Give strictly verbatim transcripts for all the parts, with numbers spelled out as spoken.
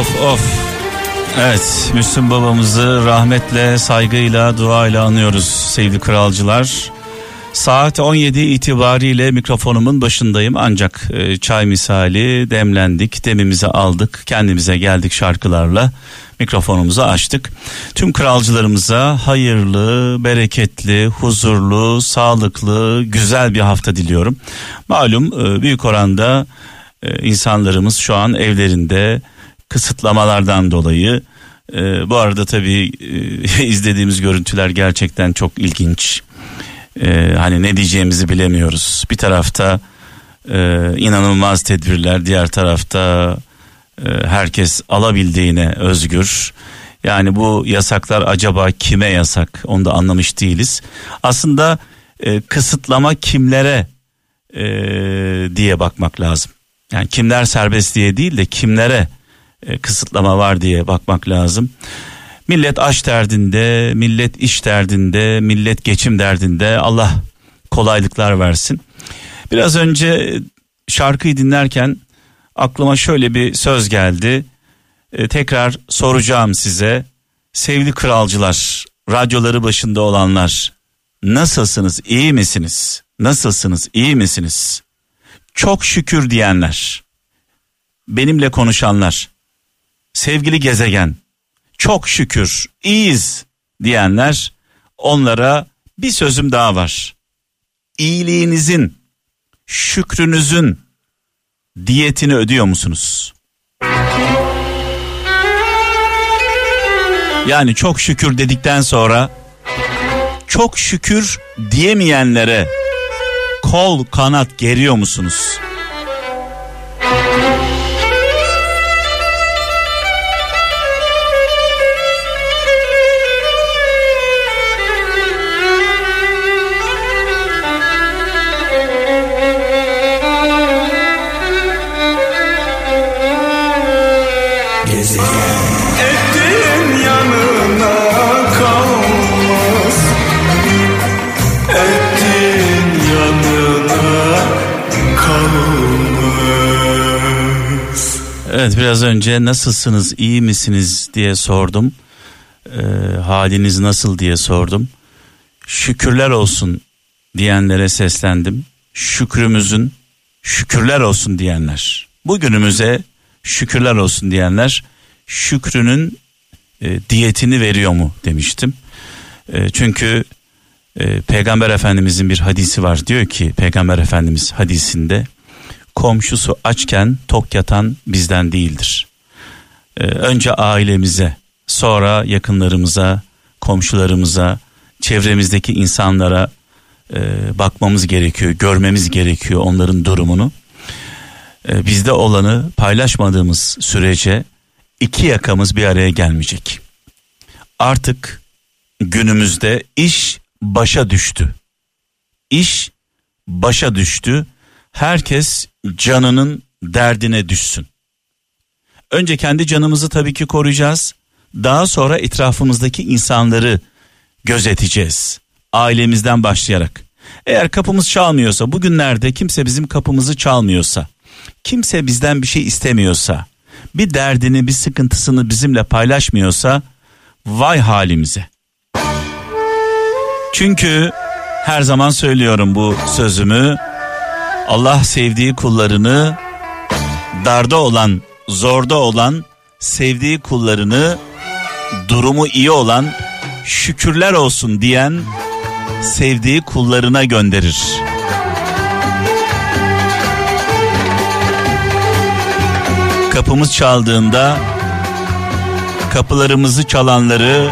Of of. Evet, Müslüm babamızı rahmetle, saygıyla, duayla anıyoruz sevgili kralcılar. Saat on yedi itibariyle mikrofonumun başındayım, ancak e, çay misali demlendik, demimizi aldık, kendimize geldik şarkılarla, mikrofonumuzu açtık. Tüm kralcılarımıza hayırlı, bereketli, huzurlu, sağlıklı, güzel bir hafta diliyorum. Malum e, büyük oranda e, insanlarımız şu an evlerinde, kısıtlamalardan dolayı. Ee, bu arada tabii e, izlediğimiz görüntüler gerçekten çok ilginç. Ee, hani ne diyeceğimizi bilemiyoruz. Bir tarafta e, inanılmaz tedbirler, diğer tarafta e, herkes alabildiğine özgür. Yani bu yasaklar acaba kime yasak? Onu da anlamış değiliz. Aslında e, kısıtlama kimlere e, diye bakmak lazım. Yani kimler serbest diye değil de kimlere kısıtlama var diye bakmak lazım. Millet aç derdinde, millet iş derdinde, millet geçim derdinde. Allah kolaylıklar versin. Biraz önce şarkıyı dinlerken aklıma şöyle bir söz geldi. E, tekrar soracağım size. Sevgili kralcılar, radyoları başında olanlar, nasılsınız, iyi misiniz? Nasılsınız, iyi misiniz? Çok şükür diyenler, benimle konuşanlar, sevgili gezegen, çok şükür iyiyiz diyenler, onlara bir sözüm daha var. İyiliğinizin, şükrünüzün diyetini ödüyor musunuz? Yani çok şükür dedikten sonra çok şükür diyemeyenlere kol kanat geriyor musunuz? Evet, biraz önce nasılsınız, iyi misiniz diye sordum. E, haliniz nasıl diye sordum. Şükürler olsun diyenlere seslendim. Şükrümüzün, şükürler olsun diyenler. Bugünümüze şükürler olsun diyenler, şükrünün e, diyetini veriyor mu demiştim. E, çünkü e, Peygamber Efendimizin bir hadisi var. Diyor ki Peygamber Efendimiz hadisinde, komşusu açken tok yatan bizden değildir. Ee, önce ailemize, sonra yakınlarımıza, komşularımıza, çevremizdeki insanlara e, bakmamız gerekiyor, görmemiz gerekiyor onların durumunu. Ee, bizde olanı paylaşmadığımız sürece iki yakamız bir araya gelmeyecek. Artık günümüzde iş başa düştü. İş başa düştü. Herkes canının derdine düşsün. Önce kendi canımızı tabii ki koruyacağız. Daha sonra etrafımızdaki insanları gözeteceğiz. Ailemizden başlayarak. Eğer kapımız çalmıyorsa, bugünlerde kimse bizim kapımızı çalmıyorsa, kimse bizden bir şey istemiyorsa, bir derdini, bir sıkıntısını bizimle paylaşmıyorsa, vay halimize. Çünkü her zaman söylüyorum bu sözümü. Allah sevdiği kullarını, darda olan, zorda olan sevdiği kullarını, durumu iyi olan, şükürler olsun diyen sevdiği kullarına gönderir. Kapımız çaldığında kapılarımızı çalanları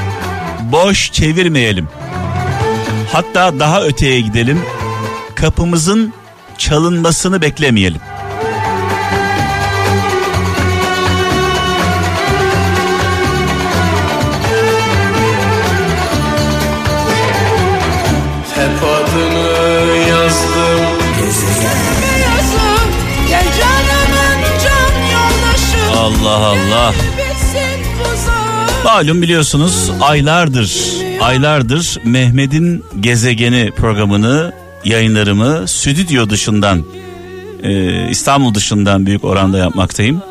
boş çevirmeyelim. Hatta daha öteye gidelim. Kapımızın çalınmasını beklemeyelim. Malum biliyorsunuz aylardır, aylardır Mehmet'in Gezegeni programını, yayınlarımı stüdyo dışından, e, İstanbul dışından büyük oranda yapmaktayım.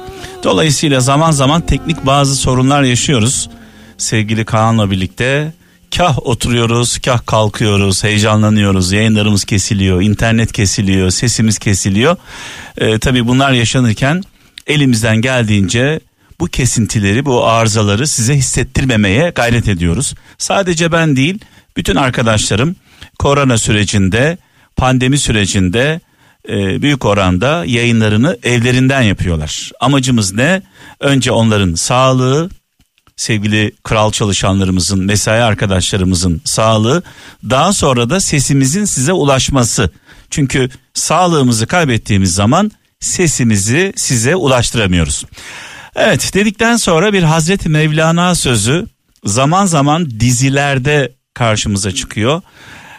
Dolayısıyla zaman zaman teknik bazı sorunlar yaşıyoruz. Sevgili Kaan'la birlikte kah oturuyoruz, kah kalkıyoruz, heyecanlanıyoruz, yayınlarımız kesiliyor, internet kesiliyor, sesimiz kesiliyor. E, tabii bunlar yaşanırken elimizden geldiğince bu kesintileri, bu arızaları size hissettirmemeye gayret ediyoruz. Sadece ben değil, bütün arkadaşlarım korona sürecinde, pandemi sürecinde e, büyük oranda yayınlarını evlerinden yapıyorlar. Amacımız ne? Önce onların sağlığı, sevgili kral çalışanlarımızın, mesai arkadaşlarımızın sağlığı, daha sonra da sesimizin size ulaşması. Çünkü sağlığımızı kaybettiğimiz zaman sesimizi size ulaştıramıyoruz. Evet, dedikten sonra bir Hazreti Mevlana sözü zaman zaman dizilerde karşımıza çıkıyor.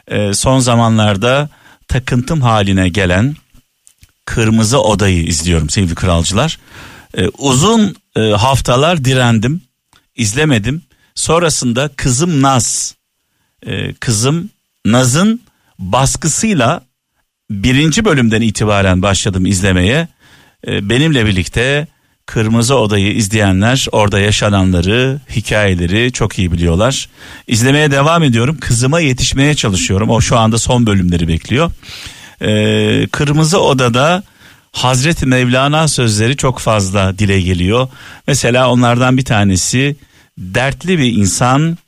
E, son zamanlarda takıntım haline gelen Kırmızı Oda'yı izliyorum sevgili kralcılar. E, uzun e, haftalar direndim, izlemedim. Sonrasında kızım Naz, e, kızım Naz'ın baskısıyla birinci bölümden itibaren başladım izlemeye. E, benimle birlikte Kırmızı Oda'yı izleyenler orada yaşananları, hikayeleri çok iyi biliyorlar. İzlemeye devam ediyorum. Kızıma yetişmeye çalışıyorum. O şu anda son bölümleri bekliyor. Ee, Kırmızı Oda'da Hazreti Mevlana sözleri çok fazla dile geliyor. Mesela onlardan bir tanesi, dertli bir insan,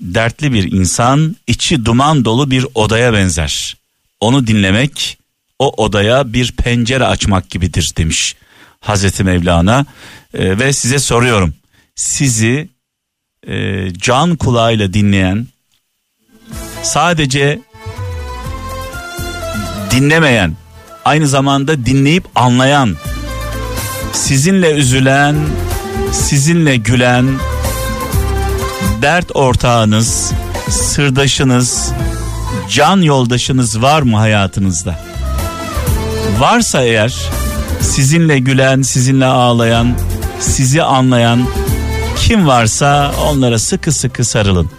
dertli bir insan içi duman dolu bir odaya benzer. Onu dinlemek, o odaya bir pencere açmak gibidir demiş Hazreti Mevlana. e, ve size soruyorum, sizi e, can kulağıyla dinleyen, sadece dinlemeyen, aynı zamanda dinleyip anlayan, sizinle üzülen, sizinle gülen, dert ortağınız, sırdaşınız, can yoldaşınız var mı hayatınızda? Varsa eğer, sizinle gülen, sizinle ağlayan, sizi anlayan kim varsa onlara sıkı sıkı sarılın.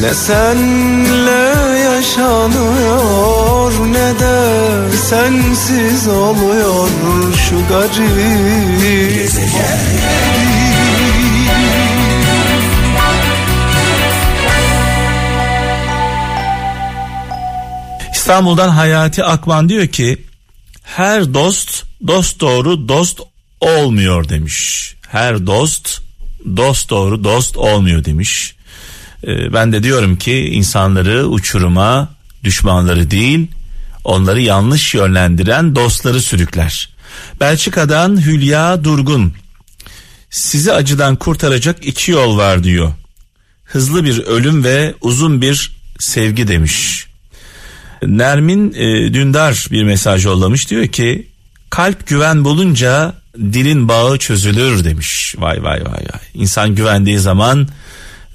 Ne senle yaşanıyor ne de sensiz oluyor şu garip gezegen. İstanbul'dan Hayati Akman diyor ki, her dost dost doğru dost olmuyor demiş. Her dost dost doğru dost olmuyor demiş. Ee, ben de diyorum ki insanları uçuruma düşmanları değil, onları yanlış yönlendiren dostları sürükler. Belçika'dan Hülya Durgun, sizi acıdan kurtaracak iki yol var diyor. Hızlı bir ölüm ve uzun bir sevgi demiş. Nermin e, Dündar bir mesaj yollamış, diyor ki kalp güven bulunca dilin bağı çözülür demiş. Vay vay vay vay. İnsan güvendiği zaman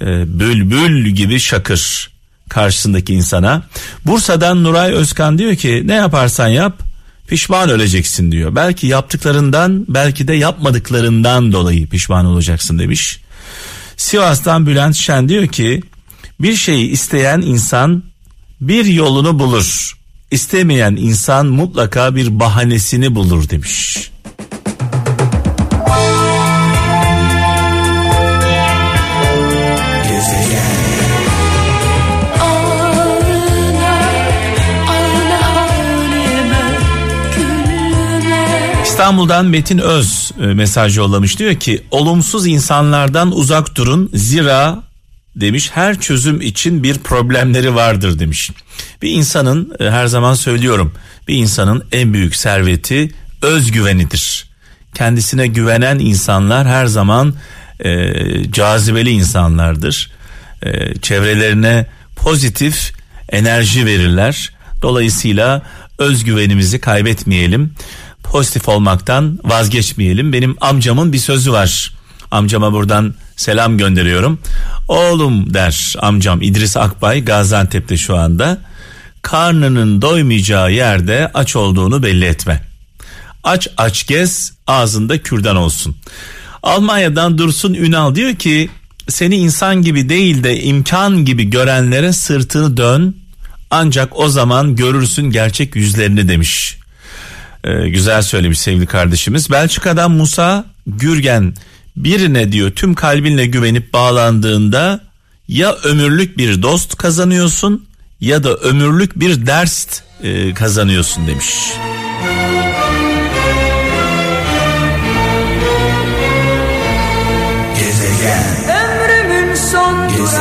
e, bülbül gibi şakır karşısındaki insana. Bursa'dan Nuray Özkan diyor ki ne yaparsan yap pişman öleceksin diyor. Belki yaptıklarından, belki de yapmadıklarından dolayı pişman olacaksın demiş. Sivas'tan Bülent Şen diyor ki bir şeyi isteyen insan bir yolunu bulur, İstemeyen insan mutlaka bir bahanesini bulur demiş. İstanbul'dan Metin Öz mesaj yollamış, diyor ki olumsuz insanlardan uzak durun zira demiş her çözüm için bir problemleri vardır demiş. Bir insanın, her zaman söylüyorum, bir insanın en büyük serveti özgüvenidir. Kendisine güvenen insanlar her zaman e, cazibeli insanlardır. E, çevrelerine pozitif enerji verirler. Dolayısıyla özgüvenimizi kaybetmeyelim. Pozitif olmaktan vazgeçmeyelim. Benim amcamın bir sözü var. Amcama buradan selam gönderiyorum. Oğlum der amcam, İdris Akbay Gaziantep'te şu anda. Karnının doymayacağı yerde aç olduğunu belli etme. Aç aç gez, ağzında kürdan olsun. Almanya'dan Dursun Ünal diyor ki seni insan gibi değil de imkan gibi görenlere sırtını dön, ancak o zaman görürsün gerçek yüzlerini demiş. Ee, güzel söylemiş sevgili kardeşimiz. Belçika'dan Musa Gürgen, birine diyor tüm kalbinle güvenip bağlandığında ya ömürlük bir dost kazanıyorsun ya da ömürlük bir ders e, kazanıyorsun demiş. Gezegen. Ömrümün son gezegen.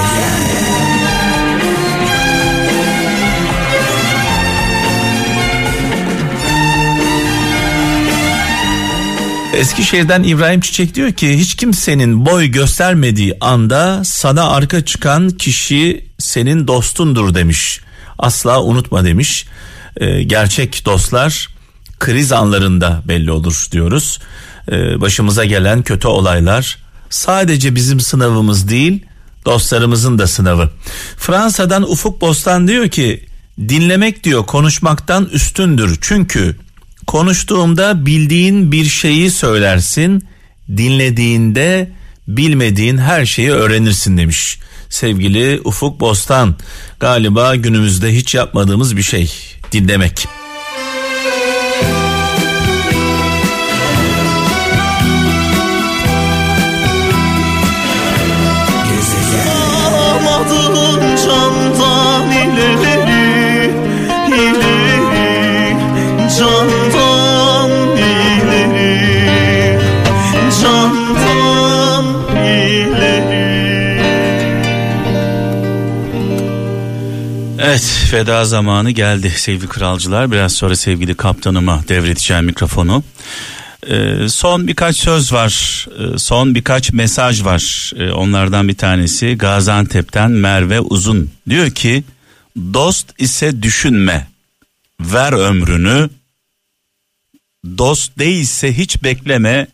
Eskişehir'den İbrahim Çiçek diyor ki hiç kimsenin boy göstermediği anda sana arka çıkan kişi senin dostundur demiş. Asla unutma demiş. E, gerçek dostlar kriz anlarında belli olur diyoruz. E, başımıza gelen kötü olaylar sadece bizim sınavımız değil, dostlarımızın da sınavı. Fransa'dan Ufuk Bostan diyor ki dinlemek diyor konuşmaktan üstündür. Çünkü konuştuğumda bildiğin bir şeyi söylersin, dinlediğinde bilmediğin her şeyi öğrenirsin demiş. Sevgili Ufuk Bostan, galiba günümüzde hiç yapmadığımız bir şey dinlemek. Evet, veda zamanı geldi sevgili kralcılar. Biraz sonra sevgili kaptanıma devredeceğim mikrofonu. Ee, son birkaç söz var, ee, son birkaç mesaj var. Ee, onlardan bir tanesi Gaziantep'ten Merve Uzun. Diyor ki dost ise düşünme, ver ömrünü. Dost değilse hiç bekleme,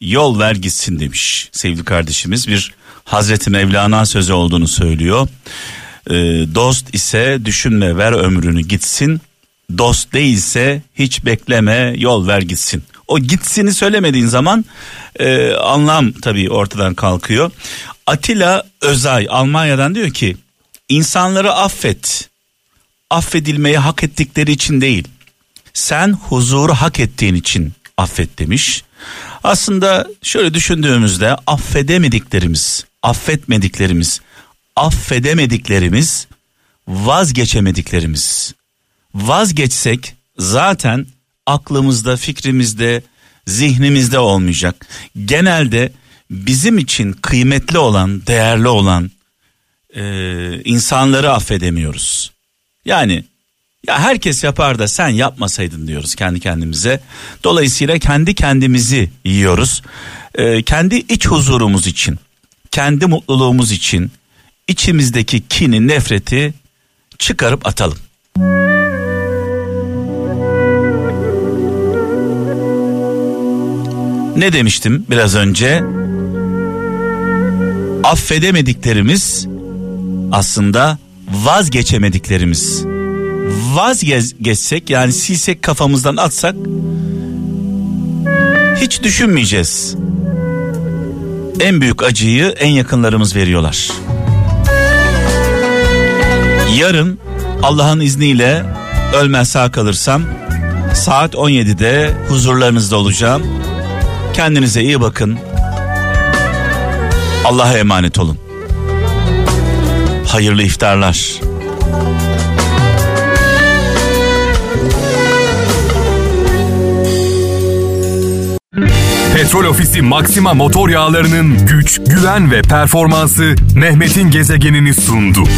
yol ver gitsin demiş. Sevgili kardeşimiz bir Hazreti Mevlana sözü olduğunu söylüyor. Dost ise düşünme, ver ömrünü gitsin. Dost değilse hiç bekleme, yol ver gitsin. O gitsini söylemediğin zaman e, anlam tabii ortadan kalkıyor. Atilla Özay Almanya'dan diyor ki insanları affet. Affedilmeyi hak ettikleri için değil, sen huzuru hak ettiğin için affet demiş. Aslında şöyle düşündüğümüzde affedemediklerimiz, affetmediklerimiz, affedemediklerimiz, vazgeçemediklerimiz. Vazgeçsek zaten aklımızda, fikrimizde, zihnimizde olmayacak. Genelde bizim için kıymetli olan, değerli olan e, insanları affedemiyoruz. Yani ya herkes yapar da sen yapmasaydın diyoruz kendi kendimize. Dolayısıyla kendi kendimizi yiyoruz. E, kendi iç huzurumuz için, kendi mutluluğumuz için İçimizdeki kini, nefreti çıkarıp atalım. Ne demiştim biraz önce? Affedemediklerimiz aslında vazgeçemediklerimiz. Vazgeçsek, yani silsek, kafamızdan atsak hiç düşünmeyeceğiz. En büyük acıyı en yakınlarımız veriyorlar. Yarın Allah'ın izniyle ölmem, sağ kalırsam saat on yedide huzurlarınızda olacağım. Kendinize iyi bakın. Allah'a emanet olun. Hayırlı iftarlar. Petrol Ofisi Maxima motor yağlarının güç, güven ve performansı Mehmet'in gezegenini sundu.